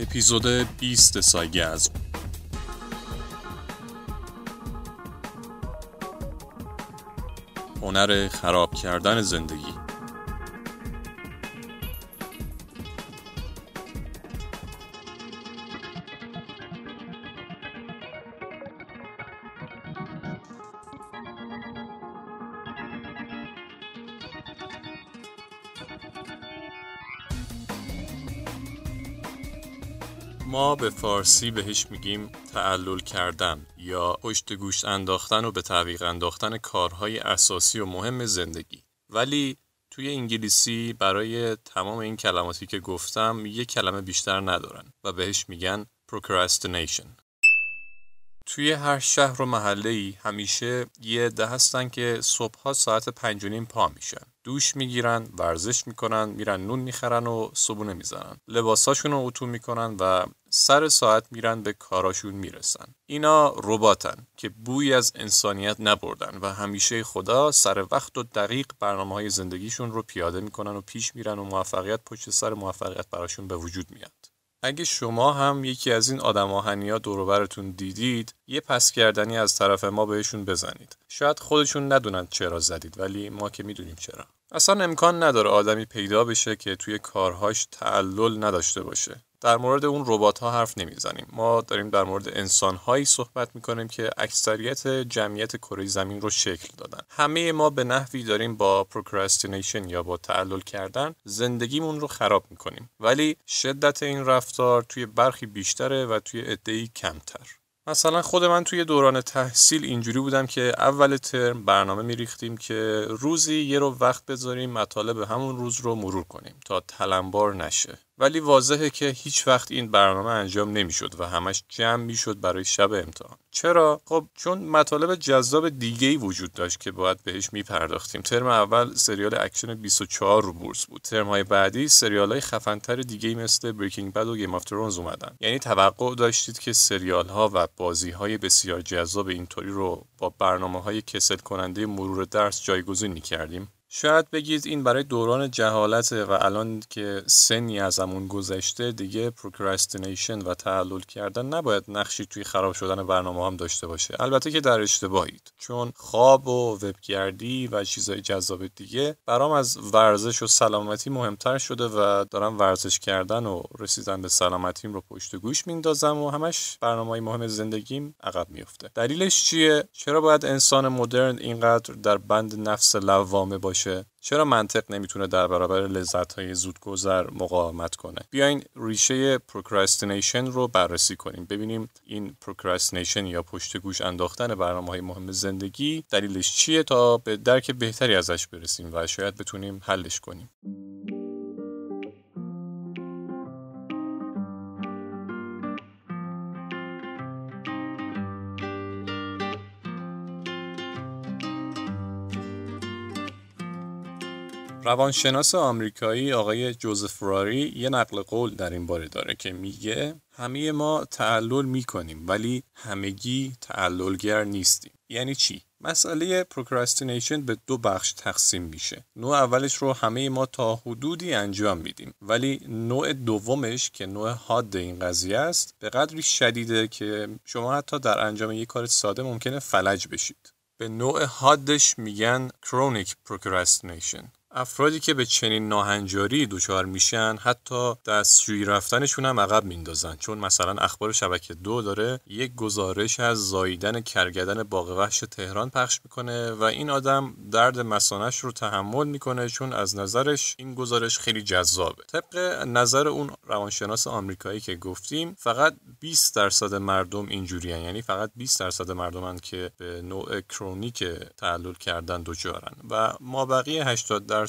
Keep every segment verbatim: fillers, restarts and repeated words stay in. اپیزود بیست سایگسم. هنر خراب کردن زندگی. ما به فارسی بهش میگیم تعلل کردن یا پشت گوش انداختن و به تعویق انداختن کارهای اساسی و مهم زندگی. ولی توی انگلیسی برای تمام این کلماتی که گفتم یک کلمه بیشتر ندارن و بهش میگن Procrastination. توی هر شهر و محله‌ای همیشه یه ده هستن که صبح‌ها ساعت پنج و نیم پا میشن، دوش میگیرن، ورزش میکنن، میرن نون میخرن و صبونه میزنن، لباساشون رو اتو میکنن و سر ساعت میرن به کاراشون میرسن. اینا رباتن که بوی از انسانیت نبردن و همیشه خدا سر وقت و دقیق برنامه‌های زندگیشون رو پیاده میکنن و پیش میرن و موفقیت پشت سر موفقیت براشون به وجود میاد. اگه شما هم یکی از این آدم آهنیا دور و برتون دیدید، یه پس کردنی از طرف ما بهشون بزنید. شاید خودشون ندونن چرا زدید، ولی ما که میدونیم چرا. اصلا امکان نداره آدمی پیدا بشه که توی کارهاش تعلل نداشته باشه. در مورد اون ربات‌ها حرف نمیزنیم. ما داریم در مورد انسان‌هایی صحبت میکنیم که اکثریت جمعیت کره زمین رو شکل دادن. همه ما به نحوی داریم با پروکراستینیشن یا با تعلل کردن زندگیمون رو خراب میکنیم. ولی شدت این رفتار توی برخی بیشتره و توی عده‌ای کمتر. مثلا خود من توی دوران تحصیل اینجوری بودم که اول ترم برنامه میریختیم که روزی یه رو وقت بذاریم مطالب همون روز رو مرور کنیم تا تلمبار نشه. ولی واضحه که هیچ وقت این برنامه انجام نمیشد و همش جمع میشد برای شب امتحان. چرا؟ خب چون مطالب جذاب دیگه‌ای وجود داشت که باید بهش میپرداختیم. ترم اول سریال اکشن بیست و چهار رو بورس بود. ترم‌های بعدی سریال‌های خفن‌تر دیگه‌ای مثل بریکینگ بد و گیم آف ترونز اومدن. یعنی توقع داشتید که سریال‌ها و بازی‌های بسیار جذاب اینطوری رو با برنامه‌های کسل کننده مرور درس جایگزین می‌کردیم. شاید بگید این برای دوران جهالته و الان که سنی ازمون گذشته دیگه پروکراستینیشن و تعلل کردن نباید نقشی توی خراب شدن برنامه هم داشته باشه. البته که در اشتباهید، چون خواب و وبگردی و چیزای جذاب دیگه برام از ورزش و سلامتی مهمتر شده و دارم ورزش کردن و رسیدن به سلامتیم رو پشت گوش میندازم و همش برنامه‌های مهم زندگیم عقب میفته. دلیلش چیه؟ چرا باید انسان مدرن اینقدر در بند نفس لوامه باشه؟ چرا منطق نمیتونه در برابر لذت‌های زودگذر مقاومت کنه؟ بیاین ریشه پروکراستینیشن رو بررسی کنیم. ببینیم این پروکراستینیشن یا پشت گوش انداختن برنامه‌های مهم زندگی دلیلش چیه تا به درک بهتری ازش برسیم و شاید بتونیم حلش کنیم. روانشناس آمریکایی آقای جوزف فراری یه نقل قول در این باره داره که میگه همه ما تعلل میکنیم، ولی همگی تعللگر نیستیم. یعنی چی؟ مسئله پروکراستینیشن به دو بخش تقسیم میشه. نوع اولش رو همه ما تا حدودی انجام میدیم، ولی نوع دومش که نوع حاد این قضیه است به قدری شدیده که شما حتی در انجام یک کار ساده ممکنه فلج بشید. به نوع حادش میگن کرونیک پروکراستینیشن. افرادی که به چنین ناهنجاری دچار میشن حتی دستشویی رفتنشون هم عقب میندازن، چون مثلا اخبار شبکه دو داره یک گزارش از زاییدن کرگدن باغ وحش تهران پخش میکنه و این آدم درد مثانه‌اش رو تحمل میکنه چون از نظرش این گزارش خیلی جذابه. طبق نظر اون روانشناس آمریکایی که گفتیم فقط بیست درصد مردم اینجوریان، یعنی فقط بیست درصد مردمن که به نوع کرونیک تعلل کردن دچارن و ما بقیه هشتاد درصد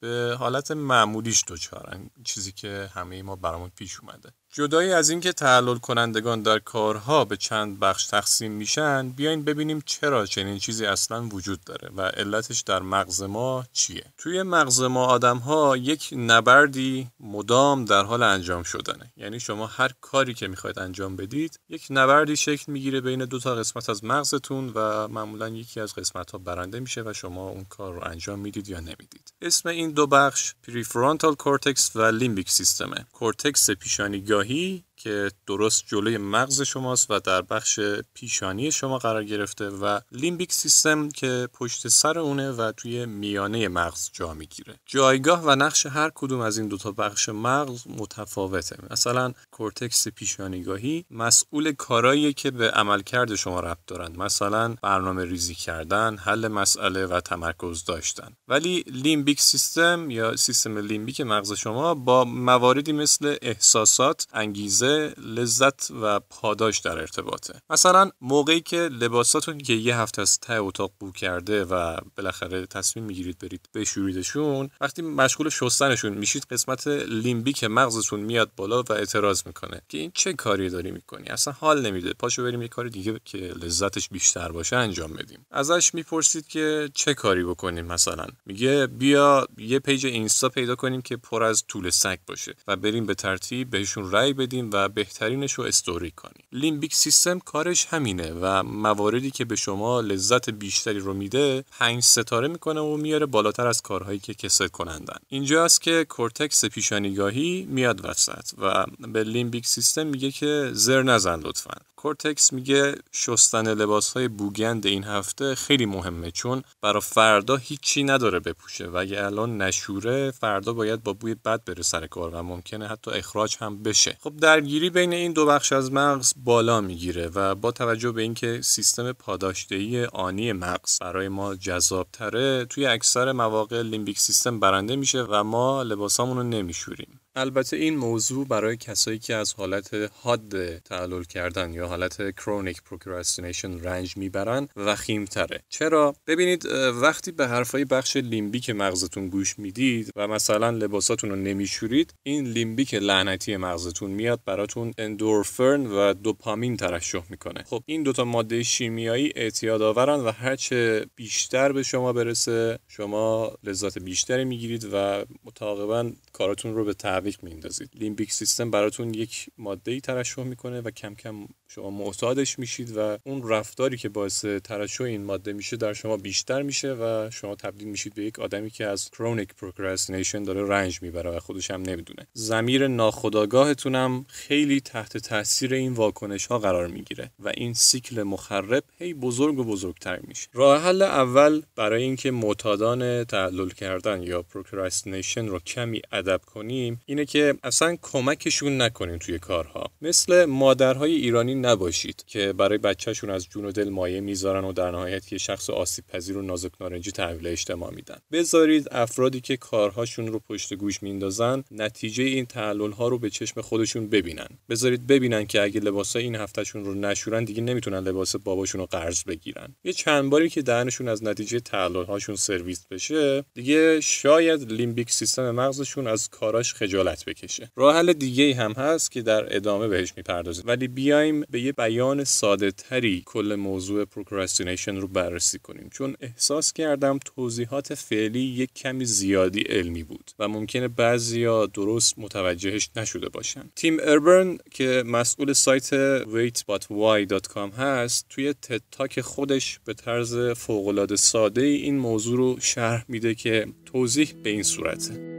به حالت معمولیش دچارن، چیزی که همه ما برامون پیش اومده. جدای از این که تعلل کنندگان در کارها به چند بخش تقسیم میشن، بیاین ببینیم چرا چنین چیزی اصلا وجود داره و علتش در مغز ما چیه. توی مغز ما آدم‌ها یک نبردی مدام در حال انجام شدنه. یعنی شما هر کاری که میخواید انجام بدید یک نبردی شکل میگیره بین دو تا قسمت از مغزتون و معمولا یکی از قسمت‌ها برنده میشه و شما اون کار رو انجام میدید یا نمیدید. اسم این دو بخش پریفرونتال کورتکس و لیمبیک سیستمه. کورتکس پیشانی گاهی که درست جلوی مغز شماست و در بخش پیشانی شما قرار گرفته و لیمبیک سیستم که پشت سر اونه و توی میانه مغز جا میگیره. جایگاه و نقش هر کدوم از این دوتا بخش مغز متفاوته. مثلا کورتکس پیشانیگاهی مسئول کارهاییه که به عملکرد شما ربط دارن، مثلا برنامه ریزی کردن، حل مسئله و تمرکز داشتن. ولی لیمبیک سیستم یا سیستم لیمبیک مغز شما با مواردی مثل احساسات، انگیزه، لذت و پاداش در ارتباطه. مثلا موقعی که لباساتون که یه هفته از ته اتاق بو کرده و بالاخره تصمیم میگیرید برید بشوریدشون، وقتی مشغول شستنشون میشید قسمت لیمبیک مغزتون میاد بالا و اعتراض میکنه که این چه کاری داری میکنی، اصلا حال نمیده، پاشو بریم یه کار دیگه که لذتش بیشتر باشه انجام بدیم. ازش میپرسید که چه کاری بکنیم، مثلا میگه بیا یه پیج اینستا پیدا کنیم که پر از توله سگ باشه و بریم به ترتیب بهشون رای بدیم و بهترینش رو استوری کنیم. لیمبیک سیستم کارش همینه و مواردی که به شما لذت بیشتری رو میده پنج ستاره میکنه و میاره بالاتر از کارهایی که کسل کنندن. اینجاست که کورتکس پیشانیگاهی میاد وسط و به لیمبیک سیستم میگه که زر نزن لطفاً. کورتکس میگه شستن لباس‌های بوگند این هفته خیلی مهمه، چون برای فردا هیچی نداره بپوشه و اگه الان نشوره فردا باید با بوی بد بره سر کار و ممکنه حتی اخراج هم بشه. خب درگیری بین این دو بخش از مغز بالا میگیره و با توجه به اینکه سیستم پاداشدهی آنی مغز برای ما جذاب‌تره، توی اکثر مواقع لیمبیک سیستم برنده میشه و ما لباسامون رو نمیشوریم. البته این موضوع برای کسایی که از حالت حاد تعلل کردن یا حالت Chronic Procrastination رنج میبرن وخیم‌تره. چرا؟ ببینید وقتی به حرفای بخش لیمبیک مغزتون گوش میدید و مثلا لباساتون رو نمیشورید، این لیمبیک لعنتی مغزتون میاد براتون اندورفین و دوپامین ترشح میکنه. خب این دوتا ماده شیمیایی اعتیادآورن و هرچه بیشتر به شما برسه شما لذت بیشتری میگیرید و متعاقباً کاراتون رو به تعویق میندازید. لیمبیک سیستم براتون یک ماده‌ای ترشح میکنه و کم کم شما معتادش میشید و اون رفتاری که باعث ترشح این ماده میشه در شما بیشتر میشه و شما تبدیل میشید به یک آدمی که از کرونیک پروکراستینیشن داره رنج میبره و خودش هم نمیدونه. ضمیر ناخودآگاهتون هم خیلی تحت تاثیر این واکنش ها قرار میگیره و این سیکل مخرب هی بزرگ و بزرگتر میشه. راه حل اول برای اینکه معتادان تعلل کردن یا پروکراستینیشن رو کمی ادب کنیم اینه که اصلا کمکشون نکنیم توی کارها. مثل مادرهای ایرانی نباشید که برای بچه‌شون از جون و دل مایه میذارن و در نهایت یه شخص آسیب پذیر و نازک نارنجی تحویل اجتماع میدن. بذارید افرادی که کارهاشون رو پشت گوش میندازن نتیجه این تعلل‌ها رو به چشم خودشون ببینن. بذارید ببینن که اگه لباسای این هفتهشون رو نشورن دیگه نمیتونن لباس باباشون رو قرض بگیرن. یه چند باری که دهنشون از نتیجه تعلل‌هاشون سرویس بشه، دیگه شاید لیمبیک سیستم مغزشون از کاراش خجالت بکشه. راه حل دیگه‌ای هم هست که در ادامه بهش میپردازیم، ولی بیایم به یه بیان ساده تری کل موضوع پروکراستینیشن رو بررسی کنیم، چون احساس کردم توضیحات فعلی یک کمی زیادی علمی بود و ممکنه بعضیا درست متوجهش نشده باشن. تیم اربن که مسئول سایت وایت بات وای دات کام هست توی تد تاک خودش به طرز فوق‌العاده ساده این موضوع رو شرح میده که توضیح به این صورته.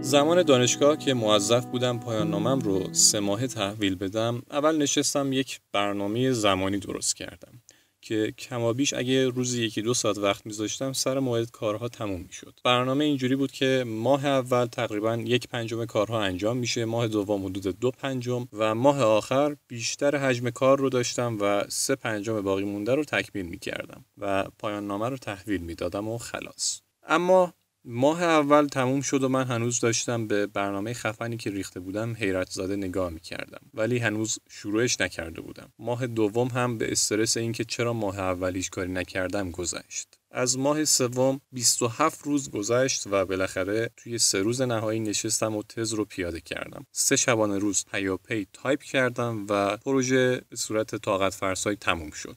زمان دانشگاه که موظف بودم پایان نامم رو سه ماهه تحویل بدم، اول نشستم یک برنامه زمانی درست کردم که کمابیش اگه روزی یکی دو ساعت وقت میذاشتم سر موعد کارها تموم میشد. برنامه اینجوری بود که ماه اول تقریباً یک پنجم کارها انجام میشه، ماه دوم حدود دو پنجم و ماه آخر بیشتر حجم کار رو داشتم و سه پنجم باقی مونده رو تکمیل میکردم و پایان نامه رو تحویل میدادم و خلاص. اما ماه اول تموم شد و من هنوز داشتم به برنامه خفنی که ریخته بودم حیرت زده نگاه می‌کردم، ولی هنوز شروعش نکرده بودم. ماه دوم هم به استرس اینکه چرا ماه اول هیچ کاری نکردم گذشت. از ماه سوم بیست و هفت روز گذشت و بالاخره توی سه روز نهایی نشستم و تز رو پیاده کردم. سه شبانه روز پیاپی تایپ کردم و پروژه به صورت طاقت فرسایی تموم شد.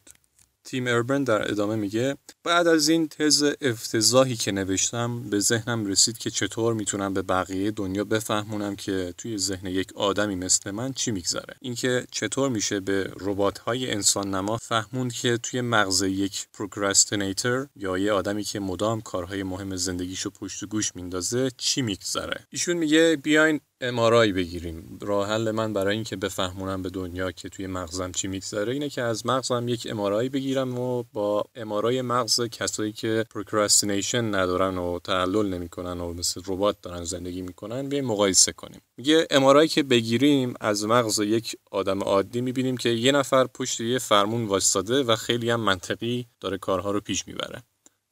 تیم اربن در ادامه میگه بعد از این تز افتضاحی که نوشتم به ذهنم رسید که چطور میتونم به بقیه دنیا بفهمونم که توی ذهن یک آدمی مثل من چی میگذره. اینکه چطور میشه به ربات‌های انسان نما فهموند که توی مغز یک پروکراستینیتور یا یه آدمی که مدام کارهای مهم زندگیشو پشت و گوش میندازه چی میگذره. ایشون میگه بیاین ام آر آی بگیریم. راه حل من برای اینکه بفهمونم به دنیا که توی مغزم چی میگذره اینه که از مغزم یک ام آر آی بگیرم و با ام آر آی مغز کسایی که پروکراستینیشن ندارن و تعلل نمیکنن و مثل ربات دارن زندگی میکنن بیایم مقایسه کنیم. میگه ام آر آی که بگیریم از مغز یک آدم عادی میبینیم که یه نفر پشت یه فرمون وایساده و خیلی هم منطقی داره کارها رو پیش میبره.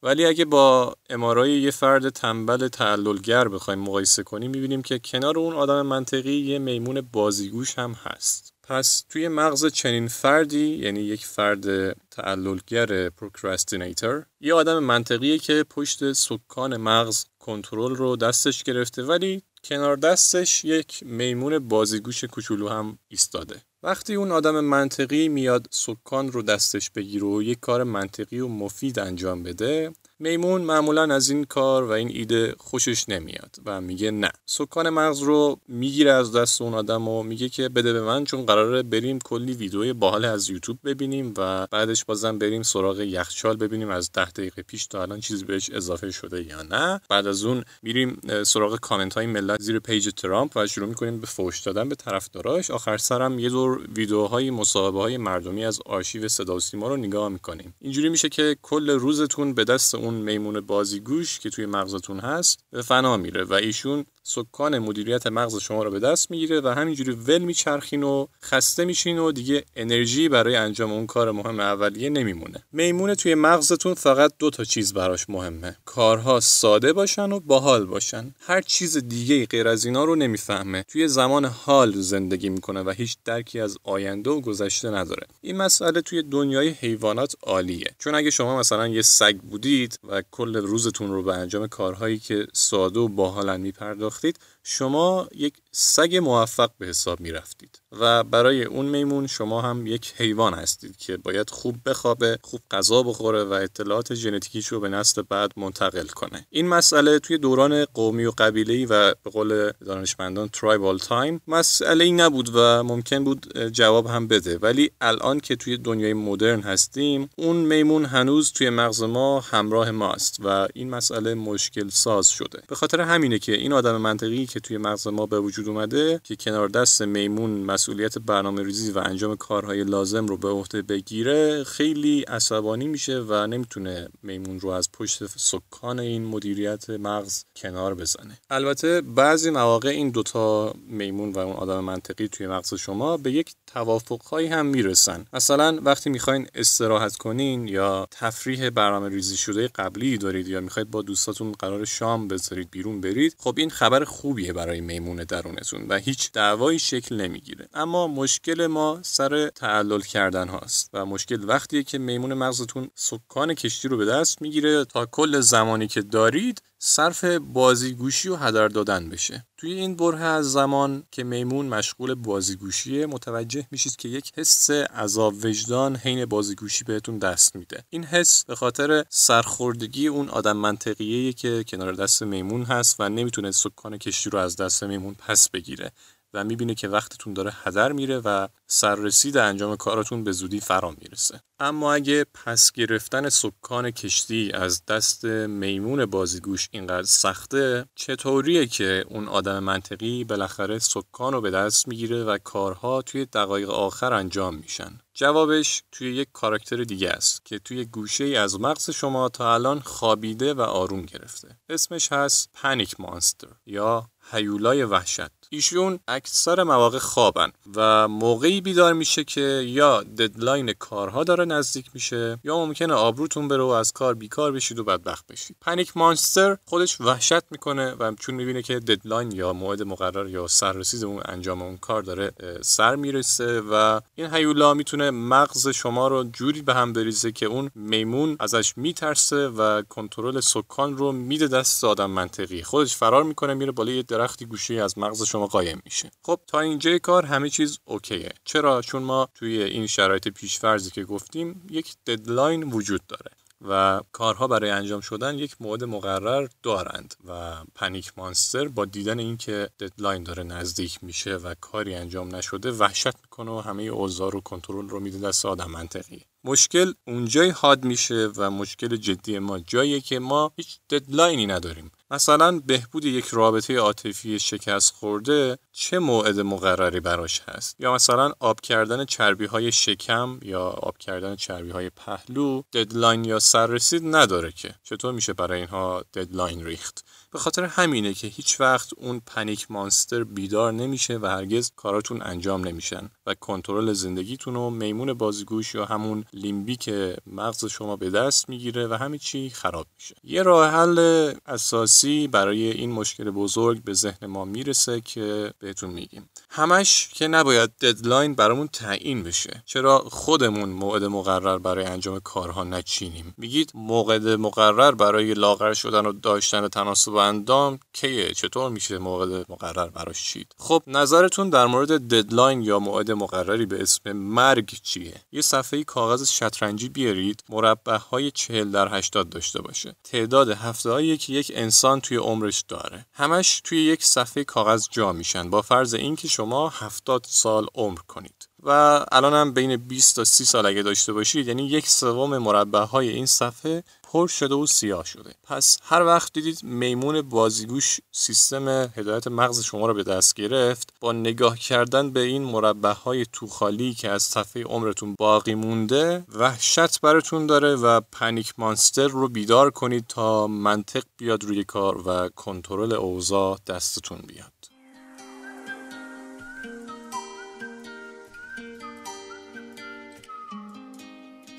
ولی اگه با امارای یه فرد تنبل تعللگر بخوایم مقایسه کنیم می‌بینیم که کنار اون آدم منطقی یه میمون بازیگوش هم هست. پس توی مغز چنین فردی، یعنی یک فرد تعللگر پروکراستینیتور، یه آدم منطقیه که پشت سکان مغز کنترل رو دستش گرفته ولی کنار دستش یک میمون بازیگوش کوچولو هم ایستاده. وقتی اون آدم منطقی میاد سکان رو دستش بگیره و یک کار منطقی و مفید انجام بده، میمون معمولا از این کار و این ایده خوشش نمیاد و میگه نه. سکان مغز رو میگیره از دست اون آدم و میگه که بده به من، چون قراره بریم کلی ویدیوی باحال از یوتیوب ببینیم و بعدش بازم بریم سراغ یخچال ببینیم از ده دقیقه پیش تا الان چیزی بهش اضافه شده یا نه. بعد از اون میریم سراغ کامنت های ملت زیر پیج ترامپ و شروع میکنیم به فحش دادن به طرفداراش. آخر سرم یه دور ویدیوهای مصاحبه های مردمی از آرشیو صدا و سیما رو نگاه میکنیم. اینجوری میشه که کل روزتون به دست اون میمون بازیگوش که توی مغزتون هست به فنا میره و ایشون سکان مدیریت مغز شما رو به دست میگیره و همینجوری ول میچرخین و خسته میشین و دیگه انرژی برای انجام اون کار مهم اولیه نمیمونه. میمون توی مغزتون فقط دو تا چیز براش مهمه: کارها ساده باشن و باحال باشن. هر چیز دیگه غیر از اینا رو نمیفهمه. توی زمان حال زندگی میکنه و هیچ درکی از آینده و گذشته نداره. این مسئله توی دنیای حیوانات عالیه، چون اگه شما مثلا یه سگ بودید و کل روزتون رو به انجام کارهایی که ساده و باحالن میپرداختید، شما یک سگ موفق به حساب می رفتید و برای اون میمون شما هم یک حیوان هستید که باید خوب بخوابه، خوب غذا بخوره و اطلاعات ژنتیکیش رو به نسل بعد منتقل کنه. این مسئله توی دوران قومی و قبیله‌ای و به قول دانشمندان ترایبال تایم مسئله‌ای نبود و ممکن بود جواب هم بده، ولی الان که توی دنیای مدرن هستیم اون میمون هنوز توی مغز ما همراه ماست و این مسئله مشکل ساز شده. به خاطر همینه که این آدم منطقی که توی مغز ما به وجود اومده که کنار دست میمون مسئولیت برنامه‌ریزی و انجام کارهای لازم رو به عهده بگیره خیلی عصبانی میشه و نمیتونه میمون رو از پشت سکان این مدیریت مغز کنار بزنه. البته بعضی مواقع این دوتا میمون و اون آدم منطقی توی مغز شما به یک توافق‌هایی هم میرسن. مثلا وقتی میخواین استراحت کنین یا تفریح برنامه‌ریزی شده قبلی دارید یا میخواید با دوستاتون قرار شام بذارید بیرون برید، خب این خبر خوبیه برای میمون درونتون و هیچ دعوایی شکل نمیگیره. اما مشکل ما سر تعلل کردن هاست و مشکل وقتیه که میمون مغزتون سکان کشتی رو به دست میگیره تا کل زمانی که دارید صرف بازیگوشی و هدر دادن بشه. توی این بره از زمان که میمون مشغول بازیگوشیه متوجه میشید که یک حس عذاب وجدان حین بازیگوشی بهتون دست میده. این حس به خاطر سرخوردگی اون آدم منطقیه که کنار دست میمون هست و نمیتونه سکان کشتی رو از دست میمون پس بگیره و میبینه که وقتتون داره هدر میره و سررسید انجام کاراتون به زودی فرا میرسه. اما اگه پس گرفتن سکان کشتی از دست میمون بازیگوش اینقدر سخته، چطوریه که اون آدم منطقی بالاخره سکان رو به دست میگیره و کارها توی دقایق آخر انجام میشن؟ جوابش توی یک کاراکتر دیگه است که توی گوشه‌ای از مغز شما تا الان خوابیده و آروم گرفته. اسمش هست پانیک مانستر یا هیولای وحشت. ایشون اکثر مواقع خوابن و موقعی بیدار میشه که یا ددلاین کارها داره نزدیک میشه یا ممکنه آبروتون بره و از کار بیکار بشید و بدبخت بشید. پانیک مانستر خودش وحشت میکنه و چون میبینه که ددلاین یا موعد مقرر یا سررسید اون انجام اون کار داره سر میرسه و این هیولا میتونه مغز شما رو جوری به هم بریزه که اون میمون ازش میترسه و کنترل سکان رو میده دست آدم منطقی. خودش فرار میکنه میره بالای درختی گوشه از مغز شما قایم میشه. خب تا اینجای کار همه چیز اوکیه. چرا؟ چون ما توی این شرایط پیش‌فرضی که گفتیم یک ددلاین وجود داره و کارها برای انجام شدن یک موعد مقرر دارند و پنیک مانستر با دیدن اینکه ددلاین داره نزدیک میشه و کاری انجام نشده وحشت میکنه و همه اوضاع رو کنترل رو میده دست آدم منطقی. مشکل اونجای حاد میشه و مشکل جدی ما جاییه که ما هیچ ددلاینی نداریم. مثلا بهبود یک رابطه عاطفی شکست خورده چه موعد مقرری براش هست؟ یا مثلا آب کردن چربی‌های شکم یا آب کردن چربی‌های پهلو ددلاین یا سررسید نداره که. چطور میشه برای اینها ددلاین ریخت؟ به خاطر همینه که هیچ وقت اون پنیک مانستر بیدار نمیشه و هرگز کاراتون انجام نمیشن و کنترل زندگیتون رو میمون بازیگوش یا همون لیمبیک مغز شما به دست میگیره و همه چی خراب میشه. یه راه حل اساسی برای این مشکل بزرگ به ذهن ما میرسه که بهتون میگیم. همش که نباید ددلاین برامون تعیین بشه. چرا خودمون موعد مقرر برای انجام کارها نچینیم؟ میگید موعد مقرر برای لاغر شدن و داشتن تناسب اندام کیه؟ چطور میشه موعد مقرر براش چید؟ خب نظرتون در مورد ددلاین یا موعد مقرری به اسم مرگ چیه؟ یه صفحه کاغذ شطرنجی بیارید، مربع‌های چهل در هشتاد داشته باشه. تعداد هفته‌هایی که یک انسان توی عمرش داره. همش توی یک صفحه کاغذ جا میشن با فرض اینکه شما هفتاد سال عمر کنید. و الان هم بین بیست تا سی سال اگه داشته باشید، یعنی یک سوم مربع‌های این صفحه پر شده و سیاه شده. پس هر وقت دیدید میمون بازیگوش سیستم هدایت مغز شما رو به دست گرفت، با نگاه کردن به این مربع‌های تو خالی که از صفحه عمرتون باقی مونده وحشت براتون داره و پنیک مانستر رو بیدار کنید تا منطق بیاد روی کار و کنترل اوضاع دستتون بیاد.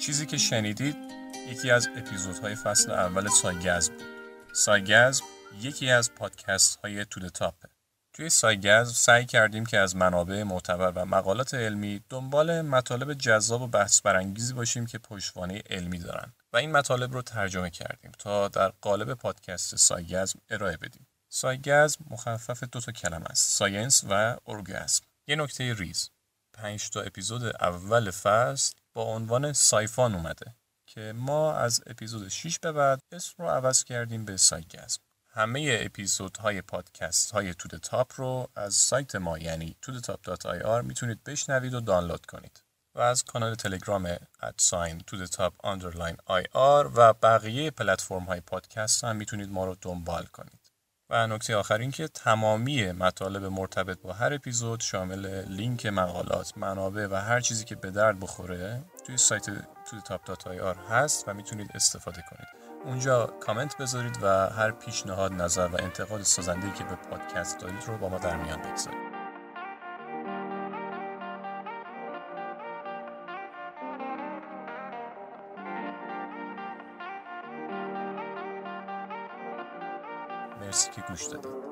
چیزی که شنیدید یکی از اپیزودهای فصل اول سایگسم بود. سایگسم یکی از پادکست های تو د تاپ. توی سایگسم سعی کردیم که از منابع معتبر و مقالات علمی دنبال مطالب جذاب و بحث برانگیزی باشیم که پشتوانه علمی دارن و این مطالب رو ترجمه کردیم تا در قالب پادکست سایگسم ارائه بدیم. سایگسم مخفف دو تا کلمه است، ساینس و اورگاسم. یه نکته ریز، پنج تا اپیزود اول فصل با عنوان سایفان اومده که ما از اپیزود شش به بعد اسم رو عوض کردیم به سایگسم. همه اپیزودهای پادکست های تو د تاپ رو از سایت ما یعنی تو د تاپ دات آی آر میتونید بشنوید و دانلود کنید و از کانال تلگرام ات ساین تو د تاپ آندرلاین آی آر و بقیه پلتفرم های پادکست هم میتونید ما رو دنبال کنید. و نکته آخر این که تمامی مطالب مرتبط با هر اپیزود شامل لینک مقالات، منابع و هر چیزی که به درد بخوره توی سایت تو د تاپ دات آی آر هست و میتونید استفاده کنید. اونجا کامنت بذارید و هر پیشنهاد، نظر و انتقاد سازنده‌ای که به پادکست دارید رو با ما در میان بگذارید. مرسی که گوش دادید.